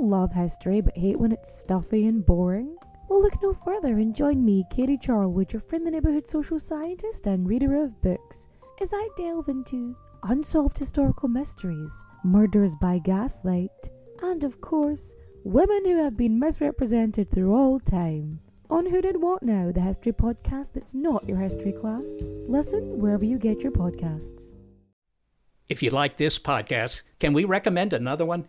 love history but hate when it's stuffy and boring? Well, look no further and join me, Katie Charlewood, your friend the neighborhood social scientist and reader of books, as I delve into unsolved historical mysteries, murders by gaslight, and of course, women who have been misrepresented through all time. On Who Did What Now, the history podcast that's not your history class. Listen wherever you get your podcasts. If you like this podcast, can we recommend another one?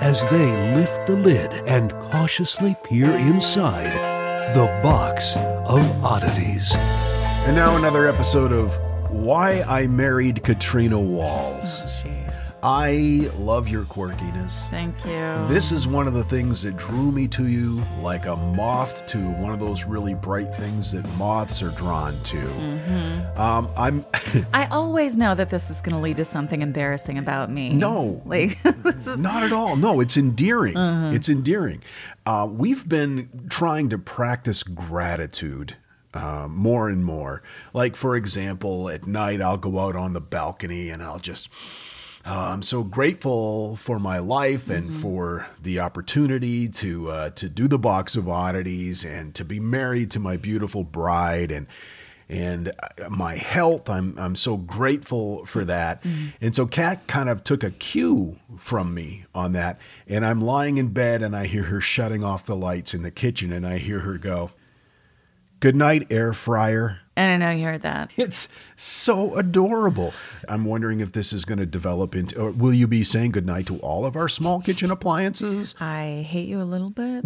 as they lift the lid and cautiously peer inside the Box of Oddities. And now another episode of Why I Married Katrina Walls. Oh, jeez. I love your quirkiness. Thank you. This is one of the things that drew me to you, like a moth to one of those really bright things that moths are drawn to. Mm-hmm. I always know that this is going to lead to something embarrassing about me. No, like not at all. No, it's endearing. Mm-hmm. It's endearing. We've been trying to practice gratitude. More and more. Like, for example, at night, I'll go out on the balcony and I'll just, I'm so grateful for my life and for the opportunity to do the Box of Oddities and to be married to my beautiful bride and my health. I'm so grateful for that. Mm-hmm. And so Kat kind of took a cue from me on that. And I'm lying in bed and I hear her shutting off the lights in the kitchen and I hear her go, "Good night, air fryer." I don't know, you heard that. It's so adorable. I'm wondering if this is going to develop into, or will you be saying goodnight to all of our small kitchen appliances? I hate you a little bit.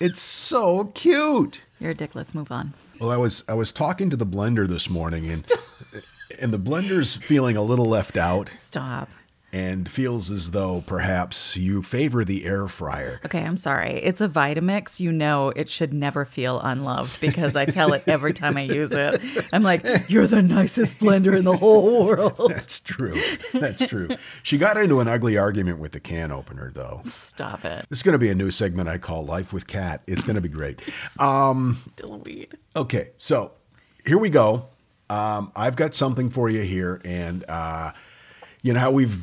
It's so cute. You're a dick. Let's move on. Well, I was talking to the blender this morning and the blender's feeling a little left out. Stop. And feels as though perhaps you favor the air fryer. Okay, I'm sorry. It's a Vitamix. You know it should never feel unloved because I tell it every time I use it. I'm like, "You're the nicest blender in the whole world." That's true. That's true. She got into an ugly argument with the can opener, though. Stop it. This is going to be a new segment I call Life with Kat. It's going to be great. Still a weed. Okay, so here we go. I've got something for you here. And you know how we've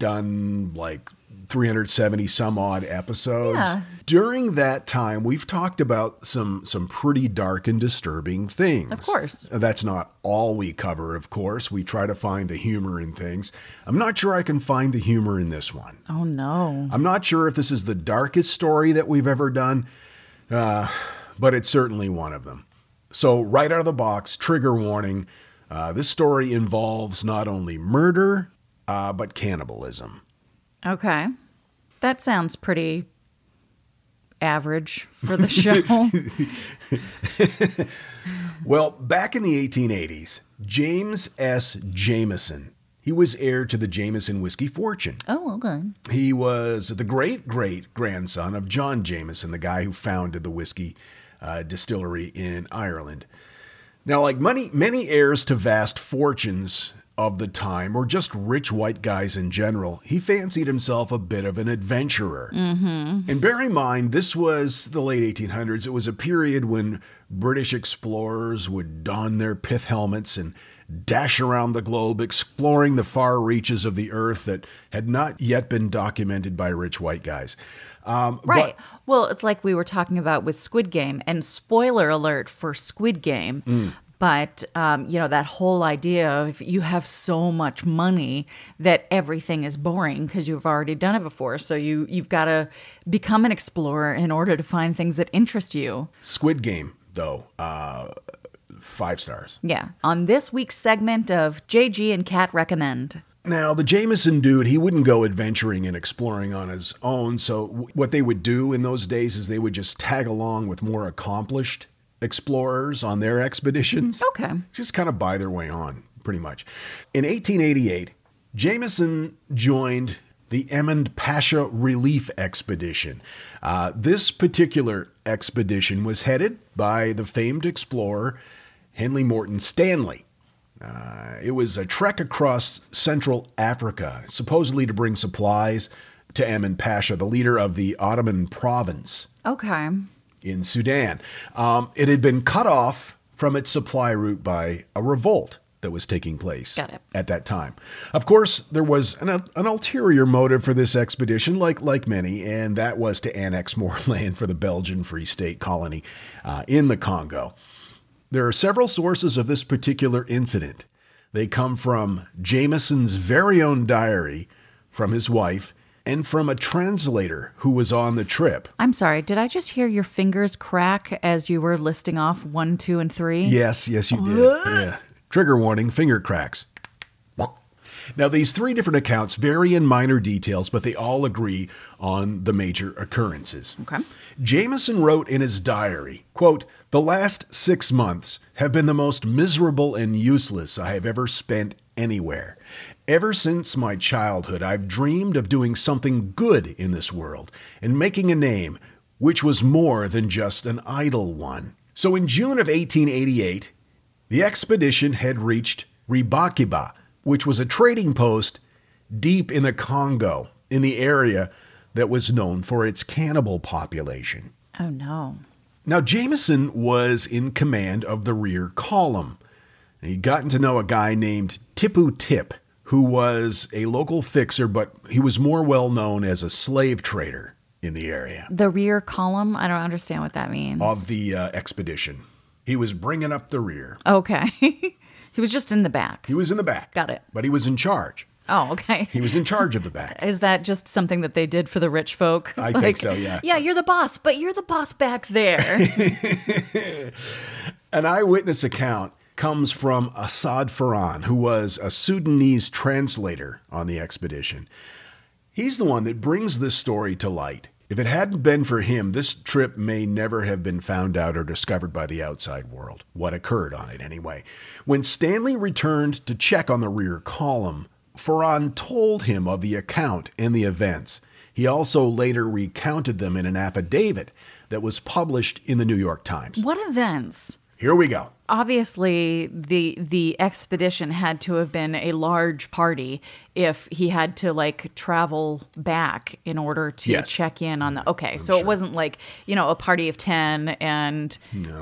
done like 370 some odd episodes. Yeah. During that time, we've talked about some pretty dark and disturbing things. Of course. That's not all we cover, of course. We try to find the humor in things. I'm not sure I can find the humor in this one. Oh, no. I'm not sure if this is the darkest story that we've ever done, but it's certainly one of them. So right out of the box, trigger warning, this story involves not only murder, but cannibalism. Okay. That sounds pretty average for the show. Well, back in the 1880s, James S. Jameson, he was heir to the Jameson whiskey fortune. Oh, okay. He was the great-great-grandson of John Jameson, the guy who founded the whiskey distillery in Ireland. Now, like many heirs to vast fortunes of the time, or just rich white guys in general, he fancied himself a bit of an adventurer. Mm-hmm. And bear in mind, this was the late 1800s. It was a period when British explorers would don their pith helmets and dash around the globe, exploring the far reaches of the earth that had not yet been documented by rich white guys. Right. Well, it's like we were talking about with Squid Game, and spoiler alert for Squid Game, but, you know, that whole idea of you have so much money that everything is boring because you've already done it before. So you've got to become an explorer in order to find things that interest you. Squid Game, though, 5 stars. Yeah. On this week's segment of JG and Kat Recommend. Now, the Jameson dude, he wouldn't go adventuring and exploring on his own, so what they would do in those days is they would just tag along with more accomplished explorers on their expeditions. Okay. Just kind of buy their way on, pretty much. In 1888, Jameson joined the Emin Pasha Relief Expedition. This particular expedition was headed by the famed explorer Henry Morton Stanley. It was a trek across Central Africa, supposedly to bring supplies to Emin Pasha, the leader of the Ottoman province. Okay. In Sudan. It had been cut off from its supply route by a revolt that was taking place at that time. Of course, there was an ulterior motive for this expedition, like many, and that was to annex more land for the Belgian Free State colony in the Congo. There are several sources of this particular incident. They come from Jameson's very own diary, from his wife, and from a translator who was on the trip. I'm sorry, did I just hear your fingers crack as you were listing off 1, 2, and 3? Yes, you did. Yeah. Trigger warning, finger cracks. Now, these 3 different accounts vary in minor details, but they all agree on the major occurrences. Okay. Jameson wrote in his diary, quote, "The last 6 months have been the most miserable and useless I have ever spent anywhere. Ever since my childhood, I've dreamed of doing something good in this world and making a name, which was more than just an idle one." So in June of 1888, the expedition had reached Ribakiba, which was a trading post deep in the Congo, in the area that was known for its cannibal population. Oh, no. Now, Jameson was in command of the rear column. He'd gotten to know a guy named Tipu Tip, who was a local fixer, but he was more well-known as a slave trader in the area. The rear column? I don't understand what that means. Of the expedition. He was bringing up the rear. Okay. He was just in the back. He was in the back. Got it. But he was in charge. Oh, okay. He was in charge of the back. Is that just something that they did for the rich folk? I think so, yeah. Yeah, you're the boss, but you're the boss back there. An eyewitness account comes from Assad Faran, who was a Sudanese translator on the expedition. He's the one that brings this story to light. If it hadn't been for him, this trip may never have been found out or discovered by the outside world, what occurred on it anyway. When Stanley returned to check on the rear column, Faran told him of the account and the events. He also later recounted them in an affidavit that was published in the New York Times. What events? Here we go. Obviously, the expedition had to have been a large party if he had to, like, travel back in order to check in on the... Okay, so it wasn't like, you know, a party of 10 and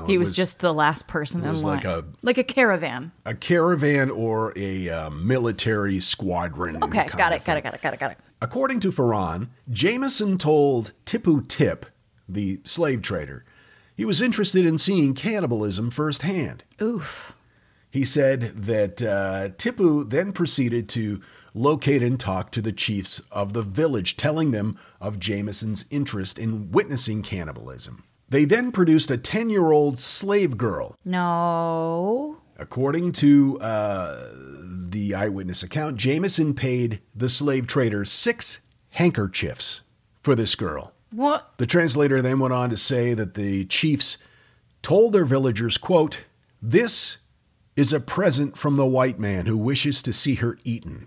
he was just the last person in line. Like a caravan. A caravan or a military squadron. Okay, got it. According to Faran, Jameson told Tipu Tip, the slave trader, he was interested in seeing cannibalism firsthand. Oof. He said that Tipu then proceeded to locate and talk to the chiefs of the village, telling them of Jameson's interest in witnessing cannibalism. They then produced a 10-year-old slave girl. No. According to the eyewitness account, Jameson paid the slave trader 6 handkerchiefs for this girl. What? The translator then went on to say that the chiefs told their villagers, quote, "This is a present from the white man who wishes to see her eaten."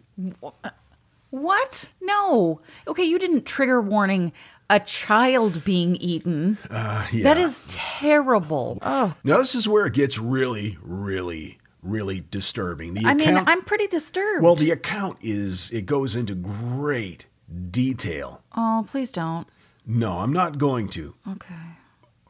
What? No. Okay, you didn't trigger warning a child being eaten. Yeah. That is terrible. Oh. Now, this is where it gets really, really, really disturbing. I'm pretty disturbed. Well, the account goes into great detail. Oh, please don't. No, I'm not going to. Okay.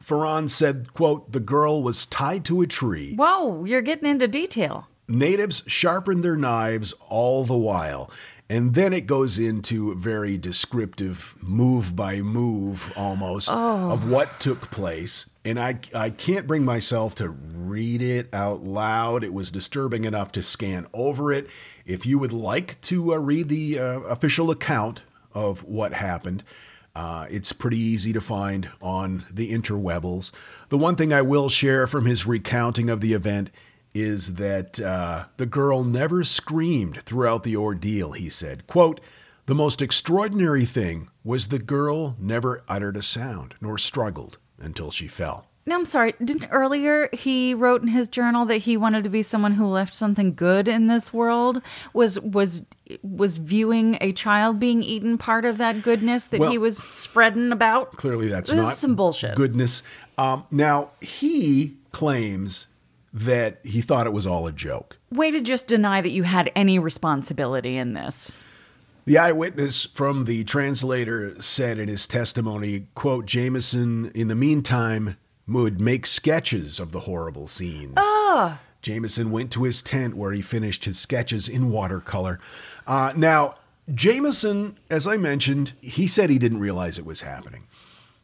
Faran said, quote, "The girl was tied to a tree." Whoa, you're getting into detail. "Natives sharpened their knives all the while." And then it goes into very descriptive, move by move almost, of what took place. And I can't bring myself to read it out loud. It was disturbing enough to scan over it. If you would like to read the official account of what happened... It's pretty easy to find on the interwebbles. The one thing I will share from his recounting of the event is that the girl never screamed throughout the ordeal, he said. Quote, "The most extraordinary thing was the girl never uttered a sound nor struggled until she fell." No, I'm sorry. Didn't earlier he wrote in his journal that he wanted to be someone who left something good in this world? Was viewing a child being eaten part of that goodness that he was spreading about? Clearly that's not some bullshit. Goodness. Now, he claims that he thought it was all a joke. Way to just deny that you had any responsibility in this. The eyewitness from the translator said in his testimony, quote, "Jameson, in the meantime, would make sketches of the horrible scenes. Jameson went to his tent where he finished his sketches in watercolor." Now, Jameson, as I mentioned, he said he didn't realize it was happening.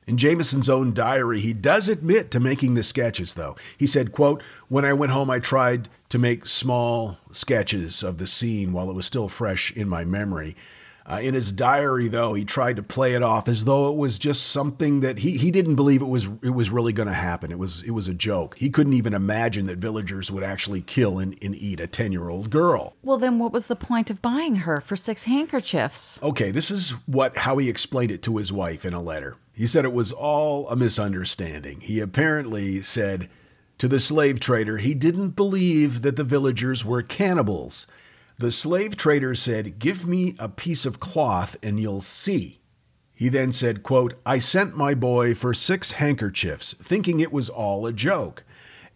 In Jameson's own diary, he does admit to making the sketches, though. He said, quote, "When I went home, I tried to make small sketches of the scene while it was still fresh in my memory." In his diary, though, he tried to play it off as though it was just something that he didn't believe it was really going to happen. It was a joke. He couldn't even imagine that villagers would actually kill and eat a 10-year-old girl. Well, then what was the point of buying her for 6 handkerchiefs? Okay, this is how he explained it to his wife in a letter. He said it was all a misunderstanding. He apparently said to the slave trader he didn't believe that the villagers were cannibals. The slave trader said, "Give me a piece of cloth and you'll see." He then said, quote, "I sent my boy for 6 handkerchiefs, thinking it was all a joke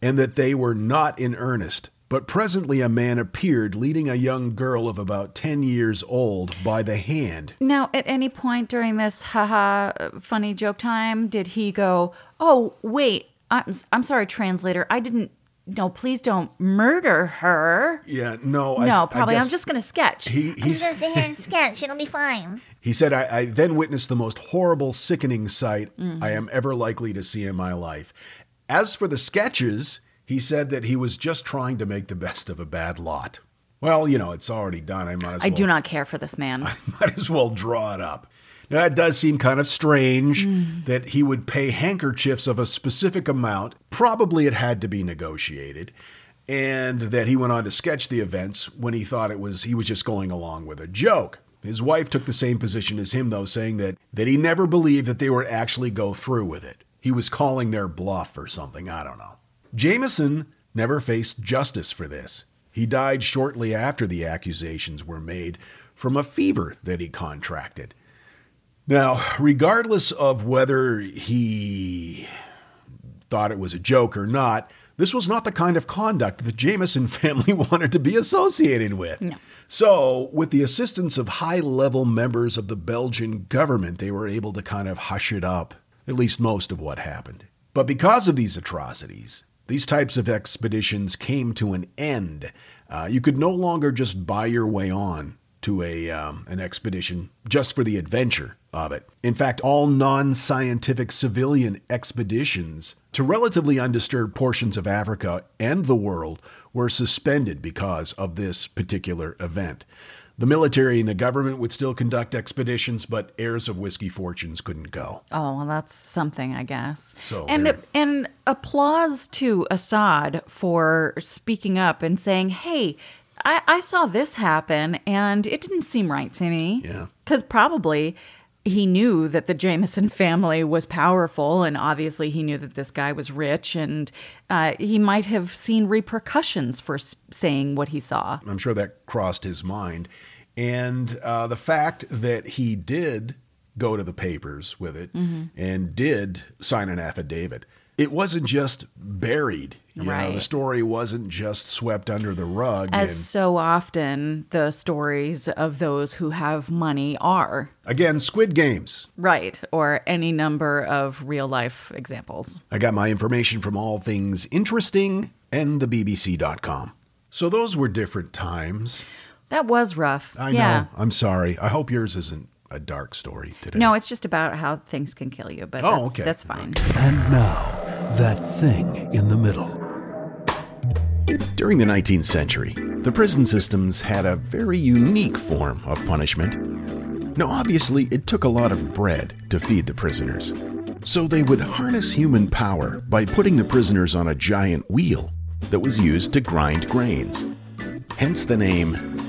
and that they were not in earnest. But presently a man appeared leading a young girl of about 10 years old by the hand." Now, at any point during this funny joke time, did he go, "Oh, wait, I'm sorry, translator, I didn't. No, please don't murder her." Yeah, no. I guess I'm just going to sketch. I'm just going to sit here and sketch. It'll be fine. He said, I then witnessed the most horrible, sickening sight I am ever likely to see in my life. As for the sketches, he said that he was just trying to make the best of a bad lot. Well, you know, it's already done. I do not care for this man. I might as well draw it up. Now, that does seem kind of strange that he would pay handkerchiefs of a specific amount. Probably it had to be negotiated. And that he went on to sketch the events when he thought he was just going along with a joke. His wife took the same position as him, though, saying that he never believed that they would actually go through with it. He was calling their bluff or something. I don't know. Jameson never faced justice for this. He died shortly after the accusations were made from a fever that he contracted. Now, regardless of whether he thought it was a joke or not, this was not the kind of conduct the Jameson family wanted to be associated with. No. So, with the assistance of high-level members of the Belgian government, they were able to kind of hush it up, at least most of what happened. But because of these atrocities, these types of expeditions came to an end. You could no longer just buy your way on to an expedition just for the adventure of it. In fact, all non-scientific civilian expeditions to relatively undisturbed portions of Africa and the world were suspended because of this particular event. The military and the government would still conduct expeditions, but heirs of whiskey fortunes couldn't go. Oh, well, that's something, I guess. And applause to Assad for speaking up and saying, "Hey, I saw this happen, and it didn't seem right to me." Yeah. Because probably he knew that the Jameson family was powerful, and obviously he knew that this guy was rich, and he might have seen repercussions for saying what he saw. I'm sure that crossed his mind. And the fact that he did go to the papers with it and did sign an affidavit, it wasn't just buried. You know, the story wasn't just swept under the rug. As so often the stories of those who have money are. Again, Squid Games. Right, or any number of real life examples. I got my information from All Things Interesting and thebbc.com. So those were different times. That was rough. I know. I'm sorry. I hope yours isn't a dark story today. No, it's just about how things can kill you, but that's fine. Okay. And now, that thing in the middle. During the 19th century, the prison systems had a very unique form of punishment. Now, obviously, it took a lot of bread to feed the prisoners. So they would harness human power by putting the prisoners on a giant wheel that was used to grind grains. Hence the name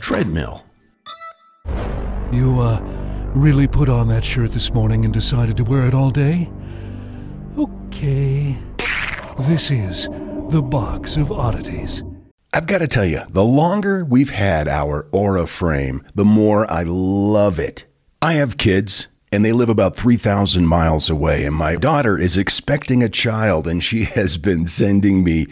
treadmill. You, really put on that shirt this morning and decided to wear it all day? Okay. This is The Box of Oddities. I've got to tell you, the longer we've had our Aura Frame, the more I love it. I have kids, and they live about 3,000 miles away, and my daughter is expecting a child, and she has been sending me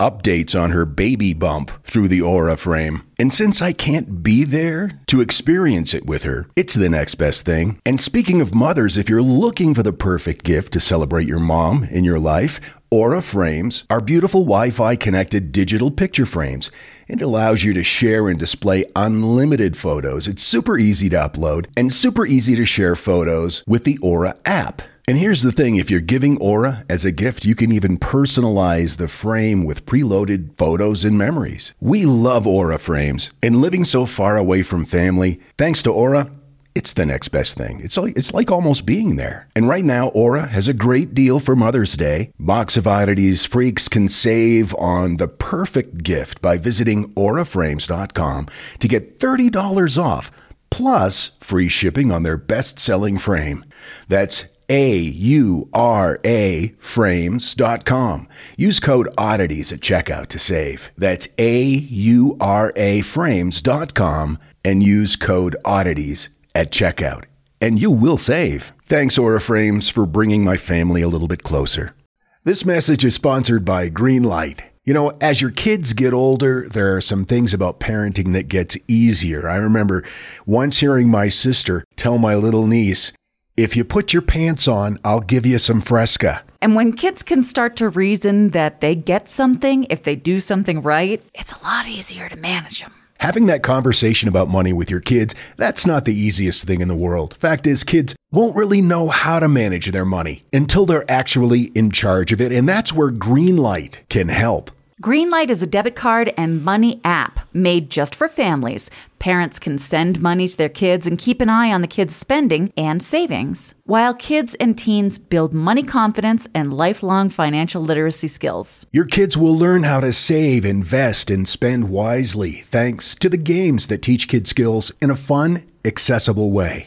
updates on her baby bump through the Aura Frame. And since I can't be there to experience it with her, it's the next best thing. And speaking of mothers, if you're looking for the perfect gift to celebrate your mom in your life, Aura Frames are beautiful Wi-Fi connected digital picture frames. It allows you to share and display unlimited photos. It's super easy to upload and super easy to share photos with the Aura app. And here's the thing, if you're giving Aura as a gift, you can even personalize the frame with preloaded photos and memories. We love Aura Frames, and living so far away from family, thanks to Aura, it's the next best thing. It's like almost being there. And right now, Aura has a great deal for Mother's Day. Box of Oddities freaks can save on the perfect gift by visiting auraframes.com to get $30 off, plus free shipping on their best-selling frame. That's AURA Frames.com. Use code oddities at checkout to save. That's AURA Frames.com and use code oddities at checkout, and you will save. Thanks, Aura Frames, for bringing my family a little bit closer. This message is sponsored by Greenlight. You know, as your kids get older, there are some things about parenting that gets easier. I remember once hearing my sister tell my little niece, "If you put your pants on, I'll give you some Fresca." And when kids can start to reason that they get something if they do something right, it's a lot easier to manage them. Having that conversation about money with your kids, that's not the easiest thing in the world. Fact is, kids won't really know how to manage their money until they're actually in charge of it, and that's where Greenlight can help. Greenlight is a debit card and money app made just for families. Parents can send money to their kids and keep an eye on the kids' spending and savings, while kids and teens build money confidence and lifelong financial literacy skills. Your kids will learn how to save, invest, and spend wisely thanks to the games that teach kids skills in a fun, accessible way.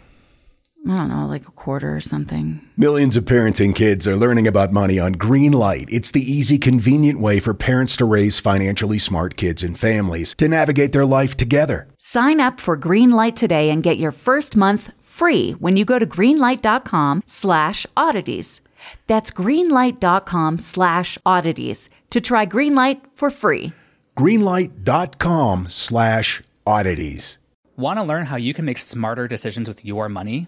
I don't know, like a quarter or something. Millions of parents and kids are learning about money on Greenlight. It's the easy, convenient way for parents to raise financially smart kids and families to navigate their life together. Sign up for Greenlight today and get your first month free when you go to greenlight.com/oddities. That's greenlight.com/oddities to try Greenlight for free. Greenlight.com/oddities. Want to learn how you can make smarter decisions with your money?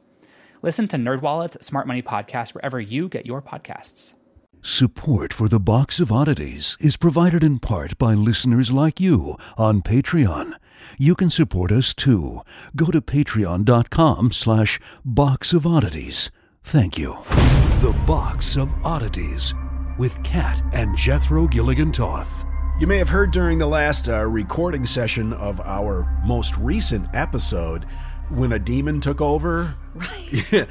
Listen to NerdWallet's Smart Money Podcast wherever you get your podcasts. Support for The Box of Oddities is provided in part by listeners like you on Patreon. You can support us too. Go to patreon.com/boxofoddities. Thank you. The Box of Oddities with Kat and Jethro Gilligan Toth. You may have heard during the last recording session of our most recent episode, when a demon took over, right?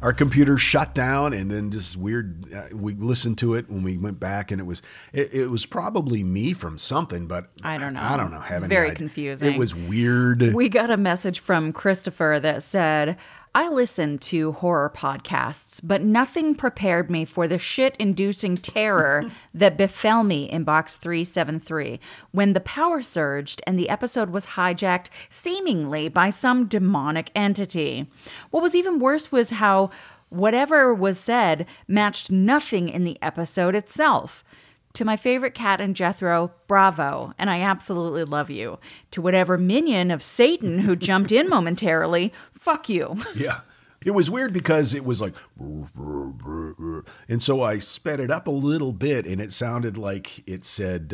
Our computer shut down, and then just weird. We listened to it when we went back, and it was probably me from something, but I don't know. It's very confusing. It was weird. We got a message from Christopher that said, "I listen to horror podcasts, but nothing prepared me for the shit-inducing terror that befell me in Box 373 when the power surged and the episode was hijacked seemingly by some demonic entity. What was even worse was how whatever was said matched nothing in the episode itself. To my favorite Kat and Jethro, bravo, and I absolutely love you. To whatever minion of Satan who jumped in momentarily, fuck you." Yeah. It was weird because it was like, and so I sped it up a little bit, and it sounded like it said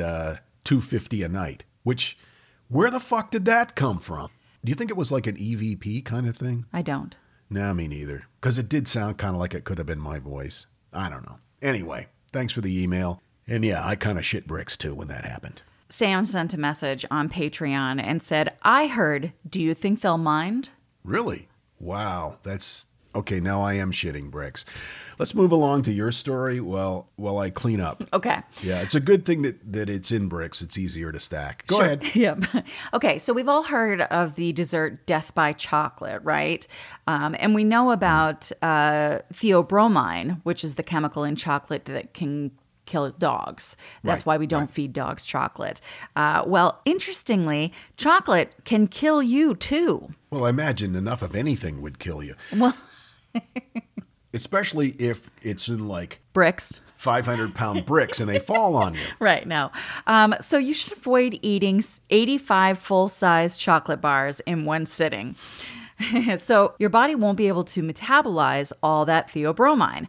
$250 a night, which, where the fuck did that come from? Do you think it was like an EVP kind of thing? I don't. No, me neither. Because it did sound kind of like it could have been my voice. I don't know. Anyway, thanks for the email. And yeah, I kind of shit bricks too when that happened. Sam sent a message on Patreon and said, "I heard, do you think they'll mind?" Really? Wow. That's okay. Now I am shitting bricks. Let's move along to your story while I clean up. Okay. Yeah, it's a good thing that it's in bricks. It's easier to stack. Go ahead. Yep. Okay, so we've all heard of the dessert death by chocolate, right? And we know about theobromine, which is the chemical in chocolate that can kill dogs. That's why we don't feed dogs chocolate. Well, interestingly, chocolate can kill you too. Well, I imagine enough of anything would kill you. Well, especially if it's in like bricks. 500-pound bricks, and they fall on you. Right, no. So you should avoid eating 85 full-size chocolate bars in one sitting. So your body won't be able to metabolize all that theobromine.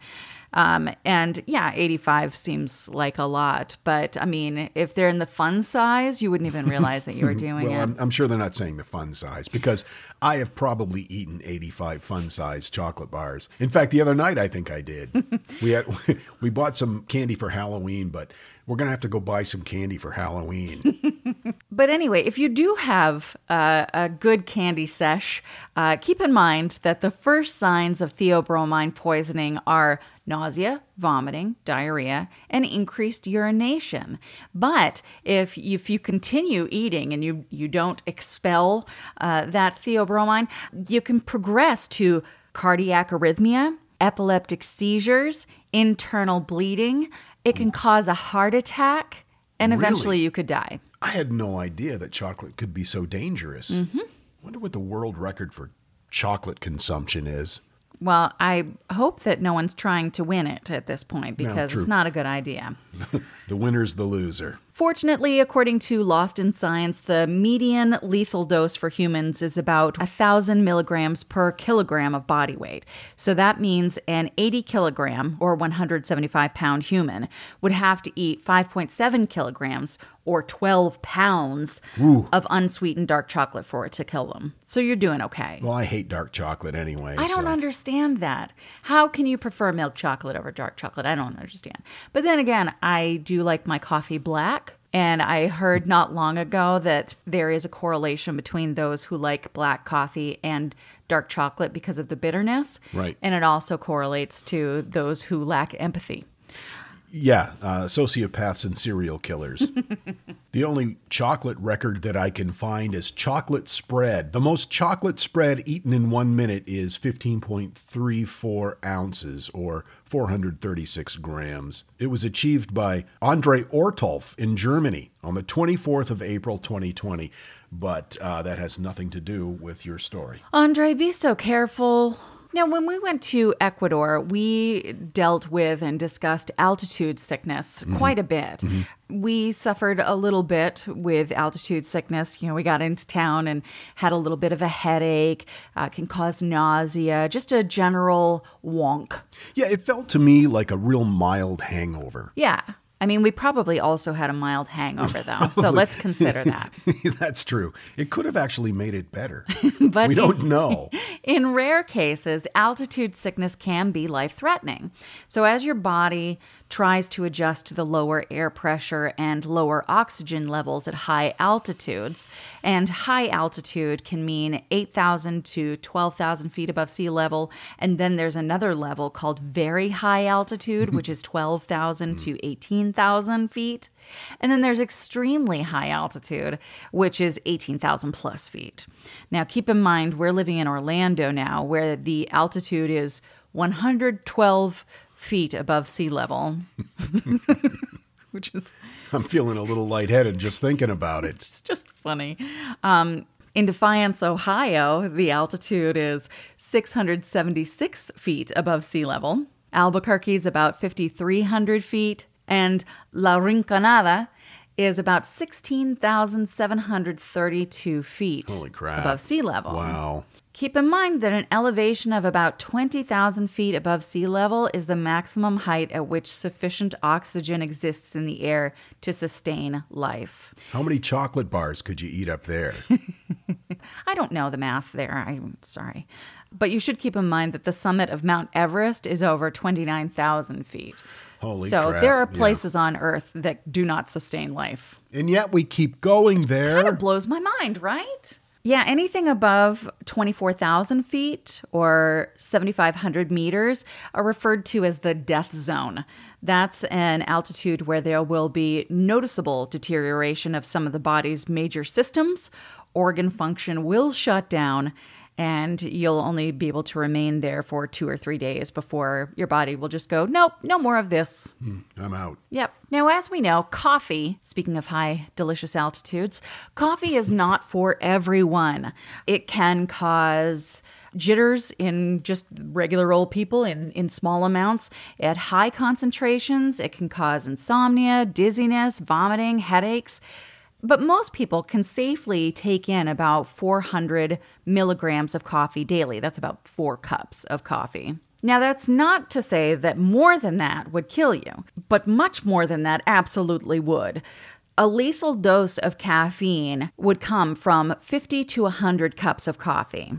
And yeah, 85 seems like a lot, but I mean, if they're in the fun size, you wouldn't even realize that you were doing it. Well, I'm sure they're not saying the fun size, because I have probably eaten 85 fun size chocolate bars. In fact, the other night, I think I did. We bought some candy for Halloween, but we're going to have to go buy some candy for Halloween. But anyway, if you do have a good candy sesh, keep in mind that the first signs of theobromine poisoning are nausea, vomiting, diarrhea, and increased urination. But if you continue eating and you don't expel that theobromine, you can progress to cardiac arrhythmia, epileptic seizures, internal bleeding. It can cause a heart attack, and eventually you could die. I had no idea that chocolate could be so dangerous. Mm-hmm. I wonder what the world record for chocolate consumption is. Well, I hope that no one's trying to win it at this point, because it's not a good idea. The winner's the loser. Fortunately, according to Lost in Science, the median lethal dose for humans is about 1,000 milligrams per kilogram of body weight. So that means an 80-kilogram or 175-pound human would have to eat 5.7 kilograms or 12 pounds of unsweetened dark chocolate for it to kill them. So you're doing okay. Well, I hate dark chocolate anyway. I don't understand that. How can you prefer milk chocolate over dark chocolate? I don't understand. But then again, I do like my coffee black. And I heard not long ago that there is a correlation between those who like black coffee and dark chocolate because of the bitterness. Right. And it also correlates to those who lack empathy. Yeah, sociopaths and serial killers. The only chocolate record that I can find is chocolate spread. The most chocolate spread eaten in 1 minute is 15.34 ounces or 436 grams. It was achieved by Andre Ortolf in Germany on the 24th of April, 2020. But that has nothing to do with your story. Andre, be so careful. Now, when we went to Ecuador, we dealt with and discussed altitude sickness quite a bit. Mm-hmm. We suffered a little bit with altitude sickness. You know, we got into town and had a little bit of a headache, can cause nausea, just a general wonk. Yeah, it felt to me like a real mild hangover. Yeah. I mean, we probably also had a mild hangover, though, so let's consider that. That's true. It could have actually made it better. But we don't know. In rare cases, altitude sickness can be life-threatening. So as your body tries to adjust to the lower air pressure and lower oxygen levels at high altitudes, and high altitude can mean 8,000 to 12,000 feet above sea level, and then there's another level called very high altitude, which is 12,000 to 18,000 feet, and then there's extremely high altitude, which is 18,000 plus feet. Now, keep in mind, we're living in Orlando now, where the altitude is 112 feet above sea level, which is... I'm feeling a little lightheaded just thinking about it. It's just funny. In Defiance, Ohio, the altitude is 676 feet above sea level. Albuquerque is about 5,300 feet. And La Rinconada is about 16,732 feet above sea level. Wow. Keep in mind that an elevation of about 20,000 feet above sea level is the maximum height at which sufficient oxygen exists in the air to sustain life. How many chocolate bars could you eat up there? I don't know the math there. I'm sorry. But you should keep in mind that the summit of Mount Everest is over 29,000 feet. Holy crap. So there are places on Earth that do not sustain life. And yet we keep going there. It kind of blows my mind, right? Yeah, anything above 24,000 feet or 7,500 meters are referred to as the death zone. That's an altitude where there will be noticeable deterioration of some of the body's major systems. Organ function will shut down, and you'll only be able to remain there for 2 or 3 days before your body will just go, nope, no more of this. I'm out. Yep. Now, as we know, coffee, speaking of high, delicious altitudes, coffee is not for everyone. It can cause jitters in just regular old people in small amounts. At high concentrations, it can cause insomnia, dizziness, vomiting, headaches. But most people can safely take in about 400 milligrams of coffee daily. That's about 4 cups of coffee. Now, that's not to say that more than that would kill you, but much more than that absolutely would. A lethal dose of caffeine would come from 50 to 100 cups of coffee,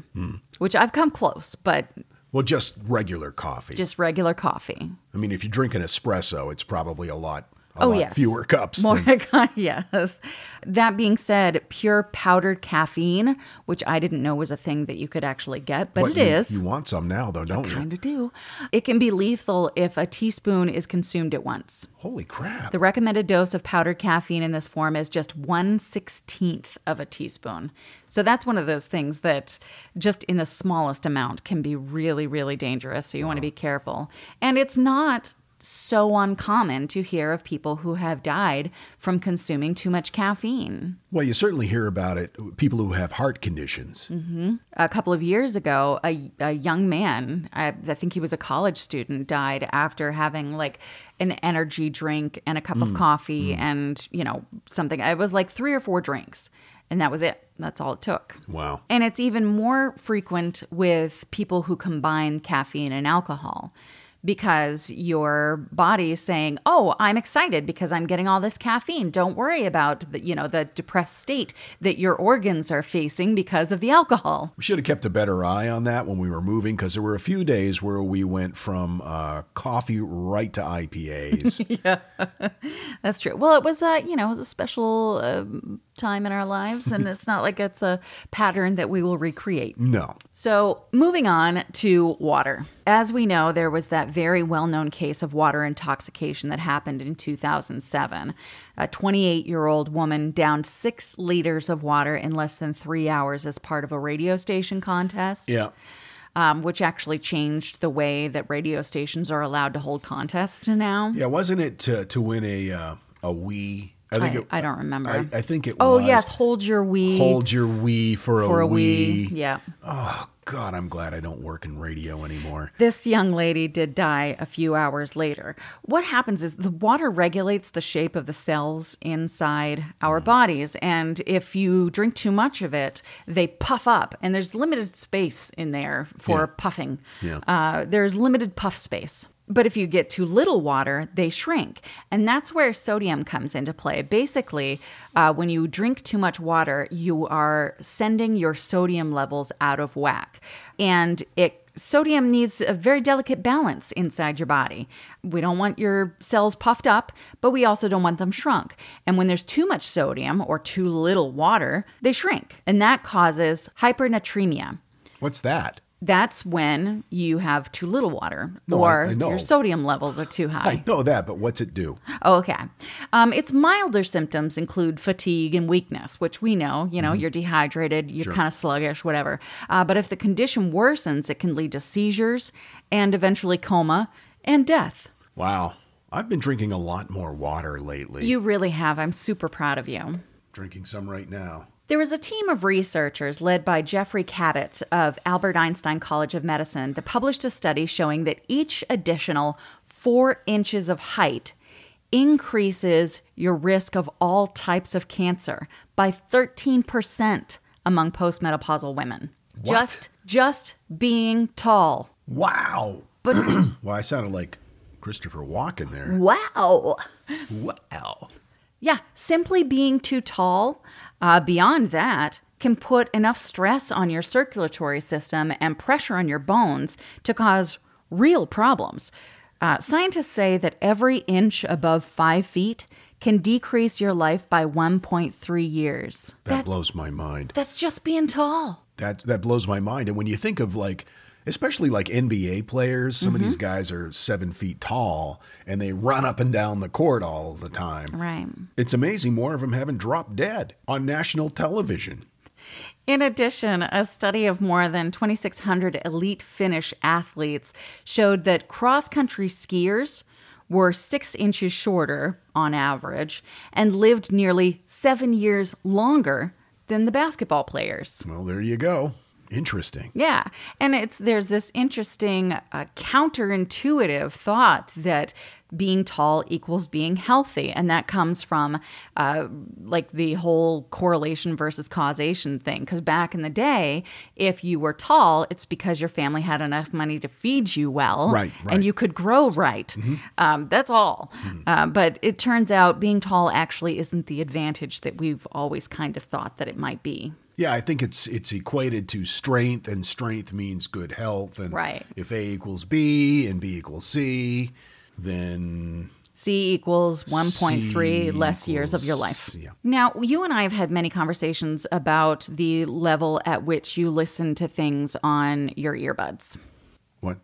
which I've come close, but... Well, just regular coffee. Just regular coffee. I mean, if you drink an espresso, it's probably a lot... fewer cups. More, yes. That being said, pure powdered caffeine, which I didn't know was a thing that you could actually get, but it is. You want some now, though, don't you? I kind of do. It can be lethal if a teaspoon is consumed at once. Holy crap. The recommended dose of powdered caffeine in this form is just 1/16 of a teaspoon. So that's one of those things that just in the smallest amount can be really, really dangerous. So you want to be careful. And it's not... so uncommon to hear of people who have died from consuming too much caffeine. Well, you certainly hear about it, people who have heart conditions. Mm-hmm. A couple of years ago, a young man, I think he was a college student, died after having like an energy drink and a cup of coffee and, you know, something. It was like 3 or 4 drinks. And that was it. That's all it took. Wow. And it's even more frequent with people who combine caffeine and alcohol. Because your body is saying, oh, I'm excited because I'm getting all this caffeine. Don't worry about the depressed state that your organs are facing because of the alcohol. We should have kept a better eye on that when we were moving, because there were a few days where we went from coffee right to IPAs. Yeah, that's true. Well, it was a special time in our lives, and it's not like it's a pattern that we will recreate. No. So moving on to water. As we know, there was that very well-known case of water intoxication that happened in 2007. A 28-year-old woman downed 6 liters of water in less than 3 hours as part of a radio station contest. Yeah. Which actually changed the way that radio stations are allowed to hold contests now. Yeah, wasn't it to win a Wii? I don't remember. I think it was. Oh, yes. Hold your Wii. Hold your Wii for a Wii. Yeah. Oh, God, I'm glad I don't work in radio anymore. This young lady did die a few hours later. What happens is the water regulates the shape of the cells inside our bodies. And if you drink too much of it, they puff up. And there's limited space in there for puffing. Yeah. There's limited puff space. But if you get too little water, they shrink. And that's where sodium comes into play. Basically, when you drink too much water, you are sending your sodium levels out of whack. And sodium needs a very delicate balance inside your body. We don't want your cells puffed up, but we also don't want them shrunk. And when there's too much sodium or too little water, they shrink. And that causes hypernatremia. What's that? That's when you have too little water your sodium levels are too high. I know that, but what's it do? Okay. Its milder symptoms include fatigue and weakness, which we know, you're dehydrated, you're kind of sluggish, whatever. But if the condition worsens, it can lead to seizures and eventually coma and death. Wow. I've been drinking a lot more water lately. You really have. I'm super proud of you. Drinking some right now. There was a team of researchers led by Jeffrey Cabot of Albert Einstein College of Medicine that published a study showing that each additional 4 inches of height increases your risk of all types of cancer by 13% among postmenopausal women. What? Just being tall. Wow. But well, I sounded like Christopher Walken there. Wow. Yeah, simply being too tall. Beyond that, can put enough stress on your circulatory system and pressure on your bones to cause real problems. Scientists say that every inch above 5 feet can decrease your life by 1.3 years. That blows my mind. That's just being tall. That blows my mind. And when you think of especially NBA players, some of these guys are 7 feet tall and they run up and down the court all the time. Right. It's amazing more of them haven't dropped dead on national television. In addition, a study of more than 2,600 elite Finnish athletes showed that cross-country skiers were 6 inches shorter on average and lived nearly 7 years longer than the basketball players. Well, there you go. Interesting. Yeah. And there's this interesting counterintuitive thought that being tall equals being healthy. And that comes from the whole correlation versus causation thing. Because back in the day, if you were tall, it's because your family had enough money to feed you well. Right. And you could grow right. Mm-hmm. That's all. Mm-hmm. But it turns out being tall actually isn't the advantage that we've always kind of thought that it might be. Yeah, I think it's equated to strength, and strength means good health. And if A equals B and B equals C, then C equals 1.3 less years of your life. Yeah. Now, you and I have had many conversations about the level at which you listen to things on your earbuds. What?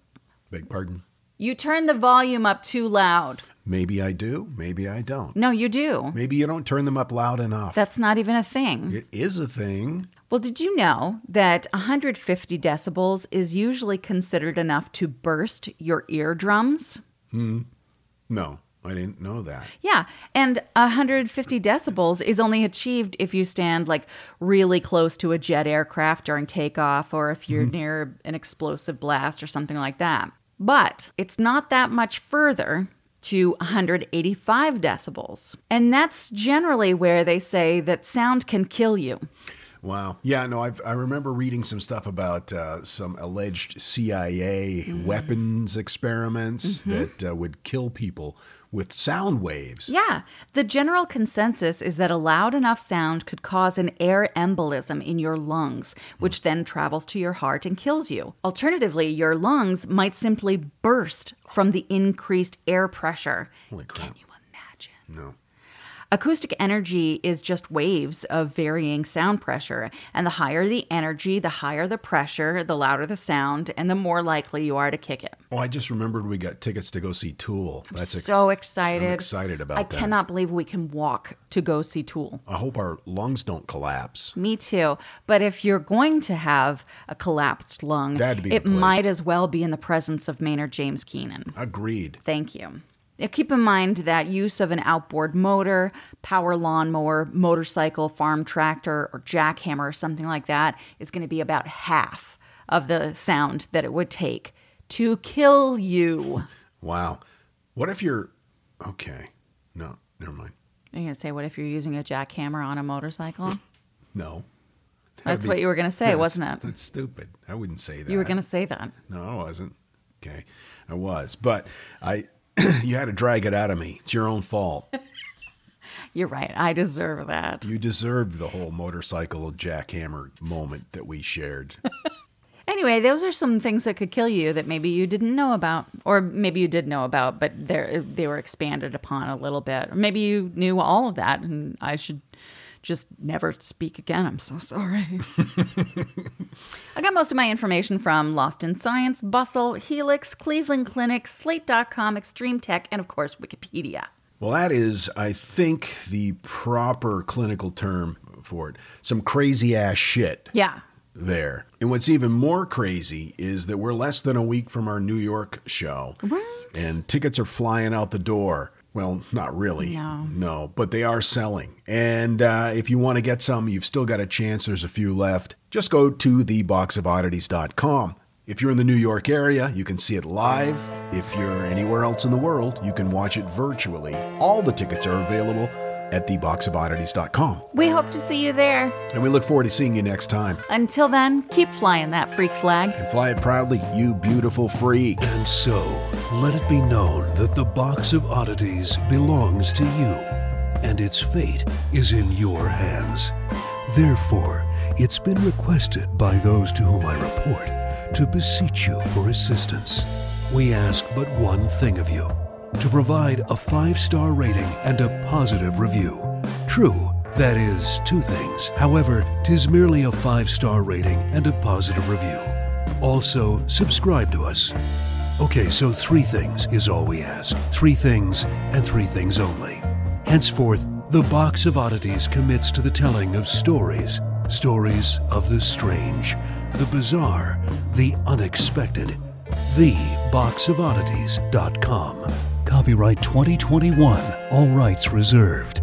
Beg pardon? You turn the volume up too loud. Maybe I do. Maybe I don't. No, you do. Maybe you don't turn them up loud enough. That's not even a thing. It is a thing. Well, did you know that 150 decibels is usually considered enough to burst your eardrums? No, I didn't know that. Yeah, and 150 decibels is only achieved if you stand really close to a jet aircraft during takeoff or if you're near an explosive blast or something like that. But it's not that much further to 185 decibels. And that's generally where they say that sound can kill you. Wow. Yeah, no, I remember reading some stuff about some alleged CIA weapons experiments that would kill people with sound waves. Yeah. The general consensus is that a loud enough sound could cause an air embolism in your lungs, which then travels to your heart and kills you. Alternatively, your lungs might simply burst from the increased air pressure. Holy crap. Can you imagine? No. Acoustic energy is just waves of varying sound pressure, and the higher the energy, the higher the pressure, the louder the sound, and the more likely you are to kick it. Oh, I just remembered we got tickets to go see Tool. So excited. I'm excited about that. I cannot believe we can walk to go see Tool. I hope our lungs don't collapse. Me too. But if you're going to have a collapsed lung, it might as well be in the presence of Maynard James Keenan. Agreed. Thank you. Now, keep in mind that use of an outboard motor, power lawnmower, motorcycle, farm tractor, or jackhammer or something like that is going to be about half of the sound that it would take to kill you. Wow. What if you're... Okay. No, never mind. Are you going to say, what if you're using a jackhammer on a motorcycle? No. That's what you were going to say, wasn't it? That's stupid. I wouldn't say that. You were going to say that. No, I wasn't. Okay. I was. But you had to drag it out of me. It's your own fault. You're right. I deserve that. You deserved the whole motorcycle jackhammer moment that we shared. Anyway, those are some things that could kill you that maybe you didn't know about, or maybe you did know about, but they were expanded upon a little bit. Or maybe you knew all of that, and I should just never speak again. I'm so sorry. I got most of my information from Lost in Science, Bustle, Helix, Cleveland Clinic, Slate.com, Extreme Tech, and of course, Wikipedia. Well, that is, I think, the proper clinical term for it. Some crazy-ass shit. Yeah. There. And what's even more crazy is that we're less than a week from our New York show. Right. And tickets are flying out the door. Well, not really. No, but they are selling. And if you want to get some, you've still got a chance. There's a few left. Just go to theboxofoddities.com. If you're in the New York area, you can see it live. If you're anywhere else in the world, you can watch it virtually. All the tickets are available at theboxofoddities.com. We hope to see you there. And we look forward to seeing you next time. Until then, keep flying that freak flag. And fly it proudly, you beautiful freak. And so, let it be known that the Box of Oddities belongs to you, and its fate is in your hands. Therefore, it's been requested by those to whom I report to beseech you for assistance. We ask but one thing of you, to provide a 5-star rating and a positive review. True, that is 2 things. However, 'tis merely a 5-star rating and a positive review. Also, subscribe to us. Okay, so 3 things is all we ask. 3 things and 3 things only. Henceforth, the Box of Oddities commits to the telling of stories. Stories of the strange, the bizarre, the unexpected. TheBoxOfOddities.com. Copyright 2021. All rights reserved.